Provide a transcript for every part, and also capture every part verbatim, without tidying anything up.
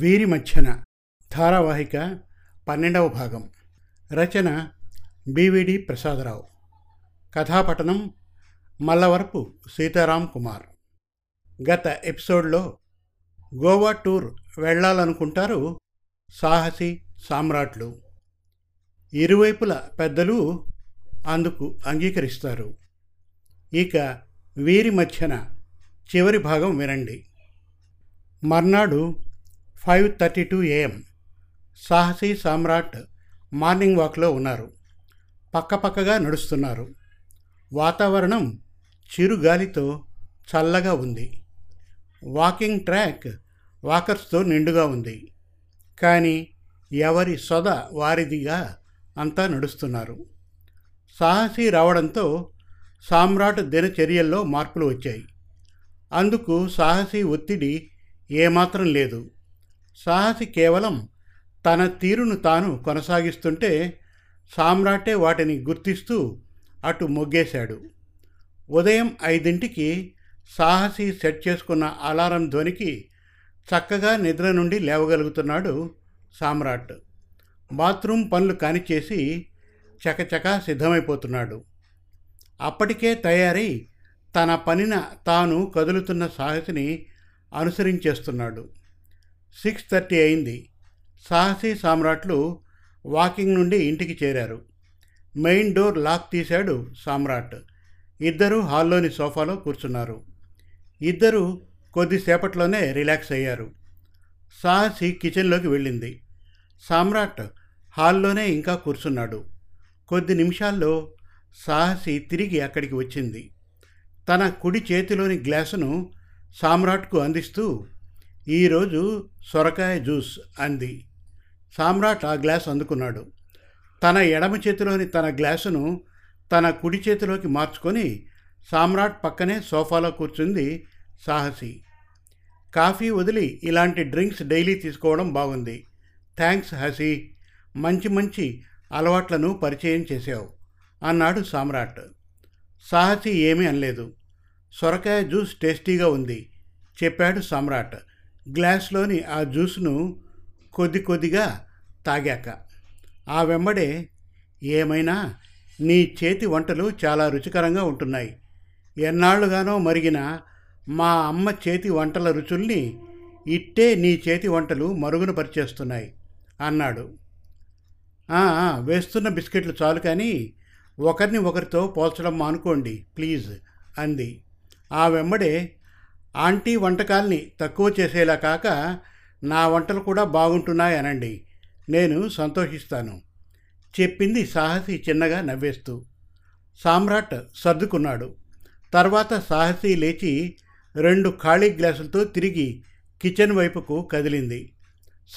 వీరి మధ్యన ధారావాహిక పన్నెండవ భాగం. రచన బివిడి ప్రసాదరావు. కథాపఠనం మల్లవరపు సీతారాం కుమార్. గత ఎపిసోడ్లో గోవా టూర్ వెళ్ళాలనుకుంటారు సాహసి సామ్రాట్లు. ఇరువైపుల పెద్దలు అందుకు అంగీకరిస్తారు. ఇక వీరి మధ్యన చివరి భాగం వినండి. మర్నాడు five thirty two AM Sahasi Samrat morning వాక్లో ఉన్నారు. పక్కపక్కగా నడుస్తున్నారు. వాతావరణం చిరుగాలితో చల్లగా ఉంది. వాకింగ్ ట్రాక్ వాకర్స్తో నిండుగా ఉంది. కానీ ఎవరి సొద వారిదిగా అంతా నడుస్తున్నారు. సాహసి రావడంతో సామ్రాట్ దినచర్యల్లో మార్పులు వచ్చాయి. అందుకు సాహసి ఒత్తిడి ఏమాత్రం లేదు. సాహసి కేవలం తన తీరును తాను కొనసాగిస్తుంటే సామ్రాటే వాటిని గుర్తిస్తూ అటు మొగ్గేశాడు. ఉదయం ఐదింటికి సాహసి సెట్ చేసుకున్న అలారం ధ్వనికి చక్కగా నిద్ర నుండి లేవగలుగుతున్నాడు సామ్రాట్. బాత్రూమ్ పనులు కానిచేసి చకచకా సిద్ధమైపోతున్నాడు. అప్పటికే తయారై తన పనిన తాను కదులుతున్న సాహసిని అనుసరించేస్తున్నాడు. సిక్స్ థర్టీ అయింది. సాహసి సామ్రాట్లు వాకింగ్ నుండి ఇంటికి చేరారు. మెయిన్ డోర్ లాక్ తీశాడు సామ్రాట్. ఇద్దరు హాల్లోని సోఫాలో కూర్చున్నారు. ఇద్దరు కొద్దిసేపట్లోనే రిలాక్స్ అయ్యారు. సాహసి కిచెన్లోకి వెళ్ళింది. సామ్రాట్ హాల్లోనే ఇంకా కూర్చున్నాడు. కొద్ది నిమిషాల్లో సాహసి తిరిగి అక్కడికి వచ్చింది. తన కుడి చేతిలోని గ్లాసును సామ్రాట్కు అందిస్తూ, ఈరోజు సొరకాయ జ్యూస్ అంది. సామ్రాట్ ఆ గ్లాస్ అందుకున్నాడు. తన ఎడమ చేతిలోని తన గ్లాసును తన కుడి చేతిలోకి మార్చుకొని సామ్రాట్ పక్కనే సోఫాలో కూర్చుంది సాహసి. కాఫీ వదిలి ఇలాంటి డ్రింక్స్ డైలీ తీసుకోవడం బాగుంది. థ్యాంక్స్ హసి, మంచి మంచి అలవాట్లను పరిచయం చేశావు అన్నాడు సామ్రాట్. సాహసి ఏమీ అనలేదు. సొరకాయ జ్యూస్ టేస్టీగా ఉంది చెప్పాడు సామ్రాట్ గ్లాస్లోని ఆ జ్యూస్ను కొద్ది కొద్దిగా తాగాక. ఆ వెంబడే, ఏమైనా నీ చేతి వంటలు చాలా రుచికరంగా ఉంటున్నాయి. ఎన్నాళ్ళుగానో మరిగిన మా అమ్మ చేతి వంటల రుచుల్ని ఇట్టే నీ చేతి వంటలు మరుగున పరిచేస్తున్నాయి అన్నాడు. వేస్తున్న బిస్కెట్లు చాలు, కానీ ఒకరిని ఒకరితో పోల్చడం మానుకోండి ప్లీజ్ అంది. ఆ వెంబడే, ఆంటీ వంటకాల్ని తక్కువ చేసేలా కాక నా వంటలు కూడా బాగుంటున్నాయనండి, నేను సంతోషిస్తాను చెప్పింది సాహసి చిన్నగా నవ్వేస్తూ. సామ్రాట్ సర్దుకున్నాడు. తర్వాత సాహసి లేచి రెండు ఖాళీ గ్లాసులతో తిరిగి కిచెన్ వైపుకు కదిలింది.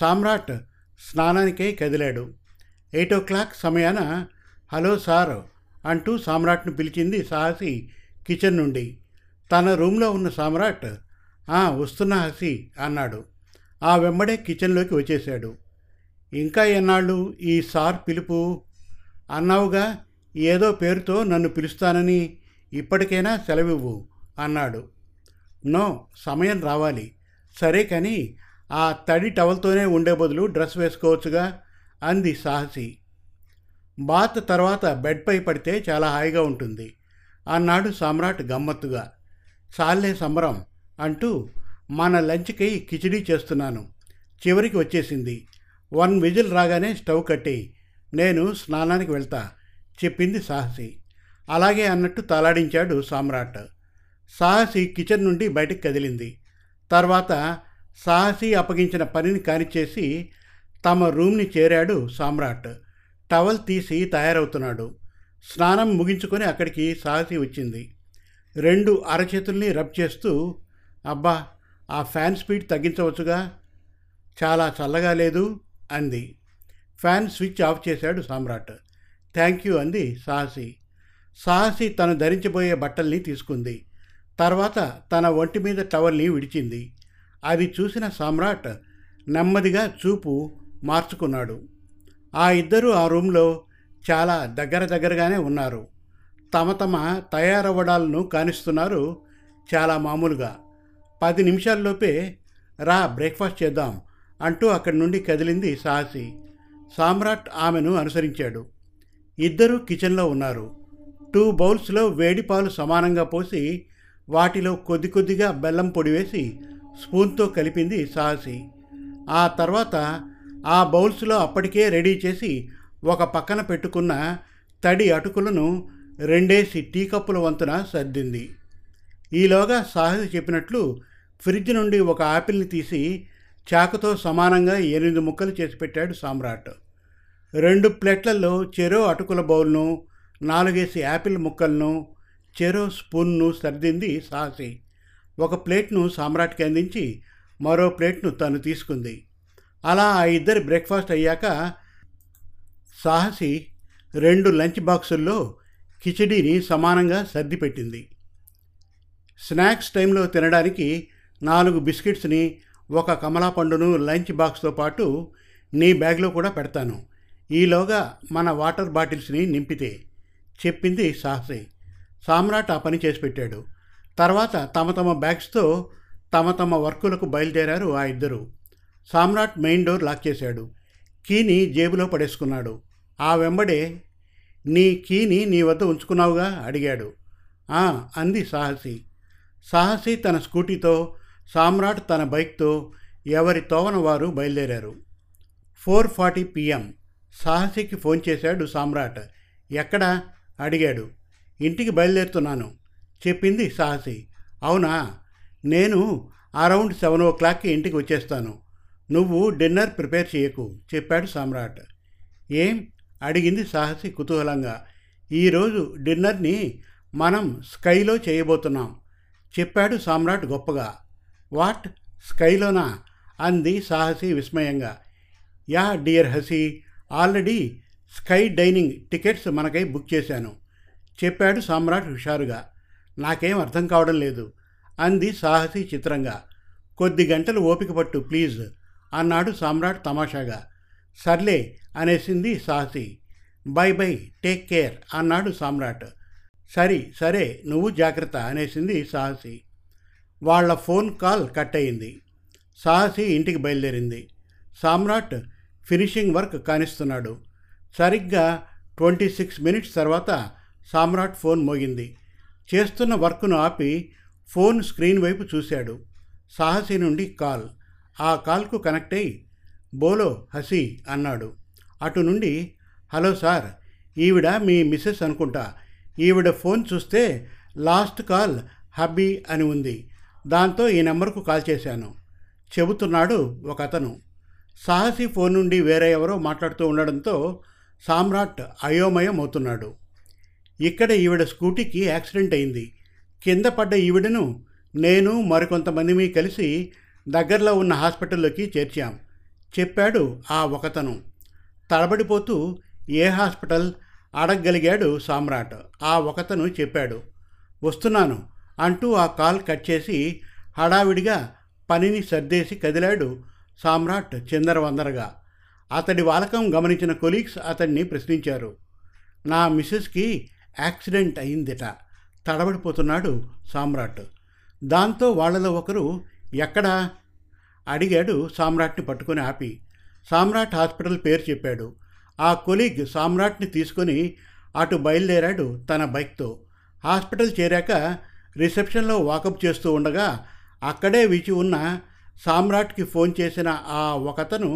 సామ్రాట్ స్నానానికై కదిలాడు. ఎయిట్ ఓ క్లాక్ సమయాన హలో సార్ అంటూ సామ్రాట్ను పిలిచింది సాహసి కిచెన్ నుండి. తన రూమ్లో ఉన్న సామ్రాట్, వస్తున్నా హసి అన్నాడు. ఆ వెంబడే కిచెన్లోకి వచ్చేశాడు. ఇంకా ఎన్నాళ్ళు ఈ సార్ పిలుపు? అన్నావుగా ఏదో పేరుతో నన్ను పిలుస్తానని, ఇప్పటికైనా సెలవివ్వు అన్నాడు. నో, సమయం రావాలి. సరే, కానీ ఆ తడి టవల్తోనే ఉండే బదులు డ్రెస్ వేసుకోవచ్చుగా అంది సాహసి. బాత్ తర్వాత బెడ్పై పడితే చాలా హాయిగా ఉంటుంది అన్నాడు సామ్రాట్ గమ్మత్తుగా. చాలే సంబరం అంటూ, మన లంచ్కి కిచిడీ చేస్తున్నాను, చివరికి వచ్చేసింది, వన్ విజిల్ రాగానే స్టవ్ కట్టేయి, నేను స్నానానికి వెళ్తా చెప్పింది సాహసి. అలాగే అన్నట్టు తలాడించాడు సామ్రాట్. సాహసి కిచెన్ నుండి బయటకు కదిలింది. తర్వాత సాహసి అప్పగించిన పనిని కానిచేసి తమ రూమ్ని చేరాడు సామ్రాట్. టవల్ తీసి తయారవుతున్నాడు. స్నానం ముగించుకొని అక్కడికి సాహసి వచ్చింది. రెండు అరచేతుల్ని రబ్ చేస్తూ, అబ్బా ఆ ఫ్యాన్ స్పీడ్ తగ్గించవచ్చుగా, చాలా చల్లగా లేదు అంది. ఫ్యాన్ స్విచ్ ఆఫ్ చేశాడు సామ్రాట్. థ్యాంక్ యూ అంది సాహసి. సాహసి తను ధరించబోయే బట్టల్ని తీసుకుంది. తర్వాత తన ఒంటి మీద టవల్ని విడిచింది. అది చూసిన సామ్రాట్ నెమ్మదిగా చూపు మార్చుకున్నాడు. ఆ ఇద్దరు ఆ రూమ్లో చాలా దగ్గర దగ్గరగానే ఉన్నారు. తమ తమ తయారవ్వడాలను కానిస్తున్నారు చాలా మామూలుగా. పది నిమిషాల్లోపే రా బ్రేక్ఫాస్ట్ చేద్దాం అంటూ అక్కడి నుండి కదిలింది సాహసి. సామ్రాట్ ఆమెను అనుసరించాడు. ఇద్దరూ కిచెన్లో ఉన్నారు. టూ బౌల్స్లో వేడి పాలు సమానంగా పోసి వాటిలో కొద్ది కొద్దిగా బెల్లం పొడి వేసి స్పూన్తో కలిపింది సాహసి. ఆ తర్వాత ఆ బౌల్స్లో అప్పటికే రెడీ చేసి ఒక పక్కన పెట్టుకున్న తడి అటుకులను రెండేసి టీ కప్పుల వంతున సర్దింది. ఈలోగా సాహసి చెప్పినట్లు ఫ్రిడ్జ్ నుండి ఒక ఆపిల్ని తీసి చాకుతో సమానంగా ఎనిమిది ముక్కలు చేసి పెట్టాడు సామ్రాట్. రెండు ప్లేట్లలో చెరో అటుకుల బౌల్ను, నాలుగేసి యాపిల్ ముక్కలను, చెరో స్పూన్ను సర్దింది సాహసి. ఒక ప్లేట్ను సామ్రాట్కి అందించి మరో ప్లేట్ను తను తీసుకుంది. అలా ఆ ఇద్దరి బ్రేక్ఫాస్ట్ అయ్యాక సాహసి రెండు లంచ్ బాక్సుల్లో కిచడీని సమానంగా సర్దిపెట్టింది. స్నాక్స్ టైంలో తినడానికి నాలుగు బిస్కెట్స్ని, ఒక కమలాపండును లంచ్ బాక్స్తో పాటు నీ బ్యాగ్లో కూడా పెడతాను, ఈలోగా మన వాటర్ బాటిల్స్ని నింపితే చెప్పింది సాహసి. సామ్రాట్ ఆ పని చేసి పెట్టాడు. తర్వాత తమ తమ బ్యాగ్స్తో తమ తమ వర్కులకు బయలుదేరారు ఆ ఇద్దరు. సామ్రాట్ మెయిన్ డోర్ లాక్ చేశాడు. కీని జేబులో పడేసుకున్నాడు. ఆ వెంబడే నీ కీని నీ వద్ద ఉంచుకున్నావుగా అడిగాడు. ఆ అంది సాహసి. సాహసి తన స్కూటీతో, సామ్రాట్ తన బైక్తో ఎవరి తోవన వారు బయలుదేరారు. ఫోర్ ఫార్టీ పిఎం సాహసికి ఫోన్ చేశాడు సామ్రాట్. ఎక్కడా అడిగాడు. ఇంటికి బయలుదేరుతున్నాను చెప్పింది సాహసి. అవునా, నేను అరౌండ్ సెవెన్ ఓ క్లాక్కి ఇంటికి వచ్చేస్తాను, నువ్వు డిన్నర్ ప్రిపేర్ చేయకు చెప్పాడు సామ్రాట్. ఏం అడిగింది సాహసి కుతూహలంగా. ఈరోజు డిన్నర్ని మనం స్కైలో చేయబోతున్నాం చెప్పాడు సామ్రాట్ గొప్పగా. వాట్, స్కైలోనా అంది సాహసి విస్మయంగా. Yeah dear Hasi, already sky dining tickets మనకై బుక్ చేశాను చెప్పాడు సామ్రాట్ హుషారుగా. నాకేం అర్థం కావడం లేదు అంది సాహసి చిత్రంగా. కొద్ది గంటలు ఓపిక పట్టు ప్లీజ్ అన్నాడు సామ్రాట్ తమాషాగా. సర్లే అనేసింది Sahasi. Bye bye, take care అన్నాడు సామ్రాట్. సరి సరే నువ్వు జాగ్రత్త అనేసింది సాహసి. వాళ్ళ ఫోన్ కాల్ కట్ అయింది. సాహసి ఇంటికి బయలుదేరింది. సామ్రాట్ ఫినిషింగ్ వర్క్ కానిస్తున్నాడు. సరిగ్గా ట్వంటీ సిక్స్ మినిట్స్ తర్వాత సామ్రాట్ ఫోన్ మోగింది. చేస్తున్న వర్క్ను ఆపి ఫోన్ స్క్రీన్ వైపు చూశాడు. సాహసి నుండి కాల్. ఆ కాల్కు కనెక్ట్ అయి బోలో హసి అన్నాడు. అటు నుండి హలో సార్, ఈవిడ మీ మిస్సెస్ అనుకుంటా, ఈవిడ ఫోన్ చూస్తే లాస్ట్ కాల్ హబ్బీ అని ఉంది, దాంతో ఈ నెంబర్కు కాల్ చేశాను చెబుతున్నాడు ఒక అతను. సాహసి ఫోన్ నుండి వేరే ఎవరో మాట్లాడుతూ ఉండడంతో సామ్రాట్ అయోమయం అవుతున్నాడు. ఇక్కడ ఈవిడ స్కూటీకి యాక్సిడెంట్ అయింది. కింద పడ్డ ఈవిడను నేను మరికొంతమందిని కలిసి దగ్గరలో ఉన్న హాస్పిటల్లోకి చేర్చాం చెప్పాడు ఆ ఒకతను. తడబడిపోతూ ఏ హాస్పిటల్ అడగగలిగాడు సామ్రాట్. ఆ ఒకతను చెప్పాడు. వస్తున్నాను అంటూ ఆ కాల్ కట్ చేసి హడావిడిగా పనిని సర్దేసి కదిలాడు సామ్రాట్ చిందరవందరగా. అతడి వాలకం గమనించిన కొలీగ్స్ అతడిని ప్రశ్నించారు. నా మిస్సెస్కి యాక్సిడెంట్ అయిందిట తడబడిపోతున్నాడు సామ్రాట్. దాంతో వాళ్ళలో ఒకరు ఎక్కడా అడిగాడు సామ్రాట్ని పట్టుకొని ఆపి. సామ్రాట్ హాస్పిటల్ పేరు చెప్పాడు. ఆ కొలీగ్ సామ్రాట్ని తీసుకొని అటు బయలుదేరాడు తన బైక్తో. హాస్పిటల్ చేరాక రిసెప్షన్లో వాకప్ చేస్తూ ఉండగా అక్కడే విచి ఉన్న సామ్రాట్కి ఫోన్ చేసిన ఆ ఒకతను,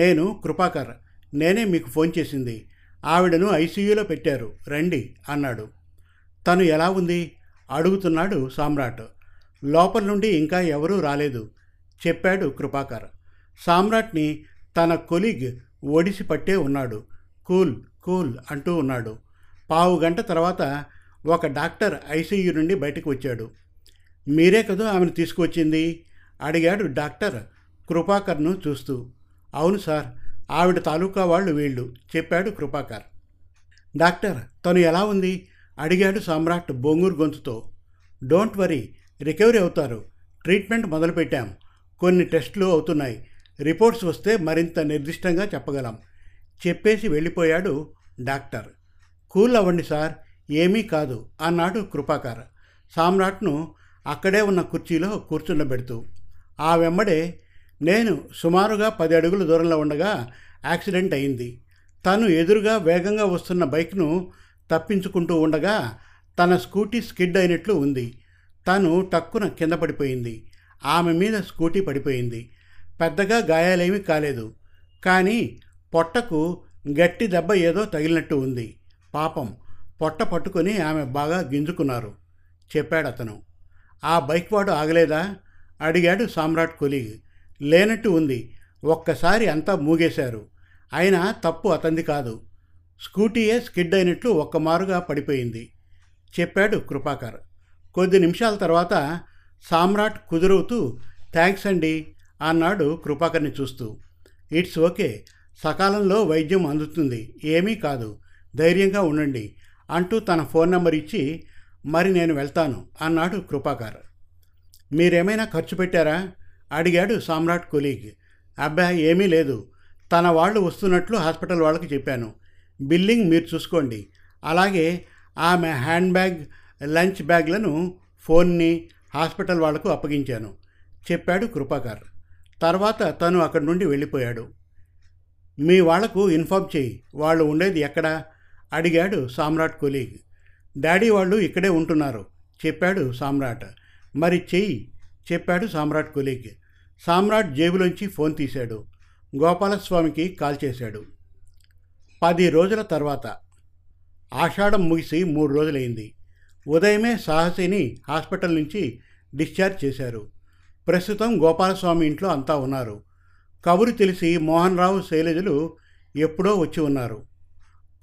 నేను కృపాకర్, నేనే మీకు ఫోన్ చేసింది, ఆవిడను ఐసీయూలో పెట్టారు రండి అన్నాడు. తను ఎలా ఉంది అడుగుతున్నాడు సామ్రాట్. లోపల నుండి ఇంకా ఎవరూ రాలేదు చెప్పాడు కృపాకర్. సామ్రాట్ని తన కొలీగ్ ఒడిసి పట్టే ఉన్నాడు. కూల్ కూల్ అంటూ ఉన్నాడు. పావు గంట తర్వాత ఒక డాక్టర్ ఐసీయూ నుండి బయటకు వచ్చాడు. మీరే కదా ఆమెను తీసుకువచ్చింది అడిగాడు డాక్టర్ కృపాకర్ను చూస్తూ. అవును సార్, ఆవిడ తాలూకా వాళ్ళు వీళ్ళు చెప్పాడు కృపాకర్. డాక్టర్, తను ఎలా ఉంది అడిగాడు సామ్రాట్ బొంగూరు గొంతుతో. డోంట్ వరీ, రికవరీ అవుతారు, ట్రీట్మెంట్ మొదలుపెట్టాం, కొన్ని టెస్టులు అవుతున్నాయి, రిపోర్ట్స్ వస్తే మరింత నిర్దిష్టంగా చెప్పగలం చెప్పేసి వెళ్ళిపోయాడు డాక్టర్. కూల్ అవ్వండి సార్, ఏమీ కాదు అన్నాడు కృపాకర్ సామ్రాట్ను అక్కడే ఉన్న కుర్చీలో కూర్చుండబెడుతూ. ఆ వెంబడే నేను సుమారుగా పది అడుగుల దూరంలో ఉండగా యాక్సిడెంట్ అయింది. తను ఎదురుగా వేగంగా వస్తున్న బైక్ను తప్పించుకుంటూ ఉండగా తన స్కూటీ స్కిడ్ అయినట్లు ఉంది. తను టక్కున కింద పడిపోయింది. ఆమె మీద స్కూటీ పడిపోయింది. పెద్దగా గాయాలేమీ కాలేదు, కానీ పొట్టకు గట్టి దెబ్బ ఏదో తగిలినట్టు ఉంది. పాపం, పొట్ట పట్టుకొని ఆమె బాగా గింజుకున్నారు, చెప్పాడు అతను. ఆ బైక్ వాడు ఆగలేదా, అడిగాడు సామ్రాట్ కొలీగ్. లేనట్టు ఉంది, ఒక్కసారి అంతా మూగేశారు. అయినా తప్పు అతంది కాదు, స్కూటీయే స్కిడ్ అయినట్లు ఒక్కమారుగా పడిపోయింది, చెప్పాడు కృపాకర్. కొద్ది నిమిషాల తర్వాత సామ్రాట్ కుదురవుతూ థ్యాంక్స్ అండి అన్నాడు కృపాకర్ని చూస్తూ. ఇట్స్ ఓకే, సకాలంలో వైద్యం అందుతుంది, ఏమీ కాదు, ధైర్యంగా ఉండండి అంటూ తన ఫోన్ నెంబర్ ఇచ్చి, మరి నేను వెళ్తాను అన్నాడు కృపాకర్. మీరేమైనా ఖర్చు పెట్టారా, అడిగాడు సామ్రాట్ కొలీగ్. అబ్బా, ఏమీ లేదు, తన వాళ్ళు వస్తున్నట్లు హాస్పిటల్ వాళ్ళకి చెప్పాను. బిల్లింగ్ మీరు చూసుకోండి, అలాగే ఆమె హ్యాండ్ బ్యాగ్, లంచ్ బ్యాగ్లను ఫోన్ని హాస్పిటల్ వాళ్లకు అప్పగించాను, చెప్పాడు కృపాకర్. తర్వాత తను అక్కడి నుండి వెళ్ళిపోయాడు. మీ వాళ్లకు ఇన్ఫార్మ్ చేయి, వాళ్ళు ఉండేది ఎక్కడ, అడిగాడు సామ్రాట్ కొలీగ్. డాడీ వాళ్ళు ఇక్కడే ఉంటున్నారు, చెప్పాడు సామ్రాట్. మరి చెయ్యి, చెప్పాడు సామ్రాట్ కొలీగ్. సామ్రాట్ జేబులోంచి ఫోన్ తీశాడు. గోపాలస్వామికి కాల్ చేశాడు. పది రోజుల తర్వాత. ఆషాఢం ముగిసి మూడు రోజులైంది. ఉదయమే సాహసిని హాస్పిటల్ నుంచి డిశ్చార్జ్ చేశారు. ప్రస్తుతం గోపాలస్వామి ఇంట్లో అంతా ఉన్నారు. కబురు తెలిసి మోహన్ రావు, శైలజలు ఎప్పుడో వచ్చి ఉన్నారు.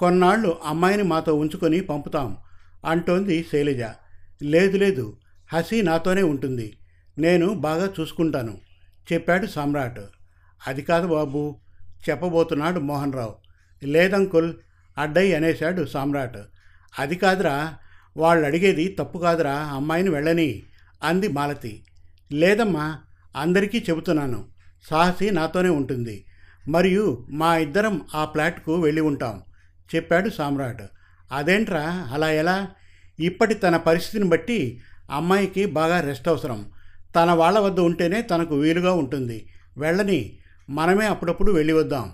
కొన్నాళ్ళు అమ్మాయిని మాతో ఉంచుకొని పంపుతాం అంటోంది శైలజ. లేదు లేదు, హసి నాతోనే ఉంటుంది, నేను బాగా చూసుకుంటాను, చెప్పాడు సామ్రాట్. అది కాదు బాబు, చెప్పబోతున్నాడు మోహన్ రావు. లేదంకుల్, అడ్డయ్య అనేశాడు సామ్రాట్. అది కాదురా, వాళ్ళు అడిగేది తప్పు కాదురా, అమ్మాయిని వెళ్ళని, అంది మాలతి. లేదమ్మా, అందరికీ చెబుతున్నాను, సాహసి నాతోనే ఉంటుంది, మరియు మా ఇద్దరం ఆ ఫ్లాట్కు వెళ్ళి ఉంటాం, చెప్పాడు సామ్రాట్. అదేంట్రా అలా ఎలా, ఇప్పటి తన పరిస్థితిని బట్టి అమ్మాయికి బాగా రెస్ట్ అవసరం, తన వాళ్ళ వద్ద ఉంటేనే తనకు వీలుగా ఉంటుంది, వెళ్ళని, మనమే అప్పుడప్పుడు వెళ్ళి వద్దాం,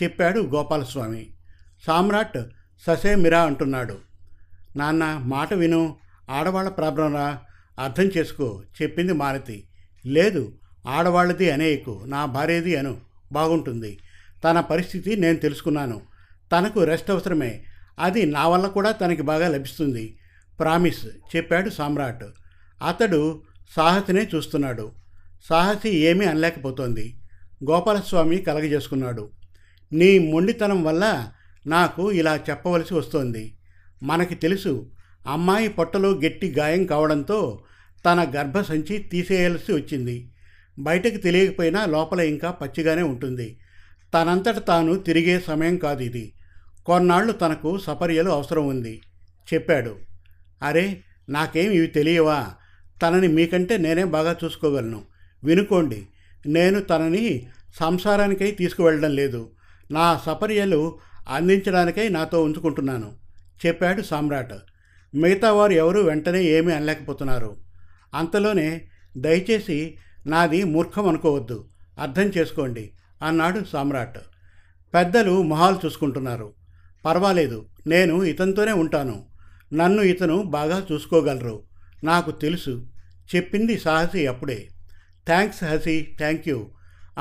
చెప్పాడు గోపాలస్వామి. సామ్రాట్ ససేమిరా అంటున్నాడు. నాన్న మాట విను, ఆడవాళ్ళ ప్రాబ్లం రా, అర్థం చేసుకో, చెప్పింది మాలతి. లేదు, ఆడవాళ్ళది అనేకు, నా భార్యది అను, బాగుంటుంది. తన పరిస్థితి నేను తెలుసుకున్నాను, తనకు రెస్ట్ అవసరమే, అది నా వల్ల కూడా తనకి బాగా లభిస్తుంది, ప్రామిస్, చెప్పాడు సామ్రాట్. అతడు సాహసినే చూస్తున్నాడు. సాహసి ఏమీ అనలేకపోతోంది. గోపాలస్వామి కలగజేసుకున్నాడు. నీ మొండితనం వల్ల నాకు ఇలా చెప్పవలసి వస్తోంది. మనకి తెలుసు, అమ్మాయి పొట్టలో గట్టి గాయం కావడంతో తన గర్భసంచి తీసేయాల్సి వచ్చింది. బయటకు తెలియకపోయినా లోపల ఇంకా పచ్చిగానే ఉంటుంది. తనంతట తాను తిరిగే సమయం కాదు ఇది, కొన్నాళ్ళు తనకు సపర్యలు అవసరం ఉంది, చెప్పాడు. అరే, నాకేం ఇవి తెలియవా, తనని మీకంటే నేనే బాగా చూసుకోగలను, వినుకోండి, నేను తనని సంసారానికై తీసుకువెళ్ళడం లేదు, నా సపర్యలు అందించడానికై నాతో ఉంచుకుంటున్నాను, చెప్పాడు సామ్రాట్. మిగతా వారు ఎవరూ వెంటనే ఏమీ అనలేకపోతున్నారు. అంతలోనే, దయచేసి నాది మూర్ఖం అనుకోవద్దు, అర్థం చేసుకోండి, అన్నాడు సామ్రాట్. పెద్దలు మొహాలు చూసుకుంటున్నారు. పర్వాలేదు, నేను ఇతనితోనే ఉంటాను, నన్ను ఇతను బాగా చూసుకోగలరు, నాకు తెలుసు, చెప్పింది సాహసి అప్పుడే. థ్యాంక్స్ హసి, థ్యాంక్ యూ,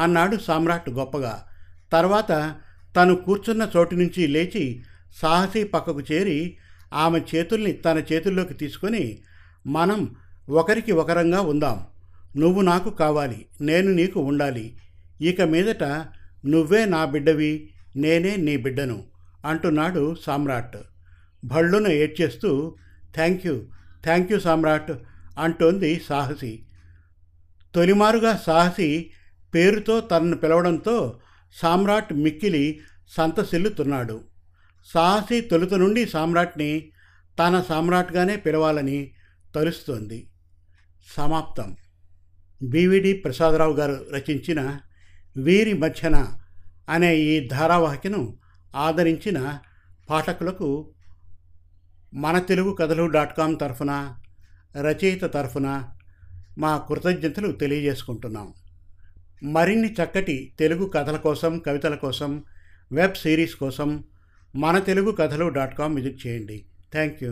అన్నాడు సామ్రాట్ గొప్పగా. తర్వాత తను కూర్చున్న చోటు నుంచి లేచి సాహసి పక్కకు చేరి ఆమె చేతుల్ని తన చేతుల్లోకి తీసుకొని, మనం ఒకరికి ఒకరంగా ఉందాం, నువ్వు నాకు కావాలి, నేను నీకు ఉండాలి, ఇక మీదట నువ్వే నా బిడ్డవి, నేనే నీ బిడ్డను, అంటున్నాడు సామ్రాట్. భళ్ళును ఏడ్చేస్తూ thank you, thank you Samrat, అంటోంది సాహసి. తొలిమారుగా సాహసి పేరుతో తనను పిలవడంతో సామ్రాట్ మిక్కిలి సంతసిల్లుతున్నాడు. సాహసి తొలుత నుండి సామ్రాట్ని తన సామ్రాట్గానే పిలవాలని తలుస్తోంది. సమాప్తం. బీవీడి ప్రసాదరావు గారు రచించిన వీరి మధ్యన అనే ఈ ధారావాహికను ఆదరించిన పాఠకులకు మన తెలుగు కథలు డాట్ కామ్ తరఫున, రచయిత తరఫున మా కృతజ్ఞతలు తెలియజేసుకుంటున్నాం. మరిన్ని చక్కటి తెలుగు కథల కోసం, కవితల కోసం, వెబ్ సిరీస్ కోసం మన తెలుగు కథలు డాట్ కామ్ విజిట్ చేయండి. Thank you.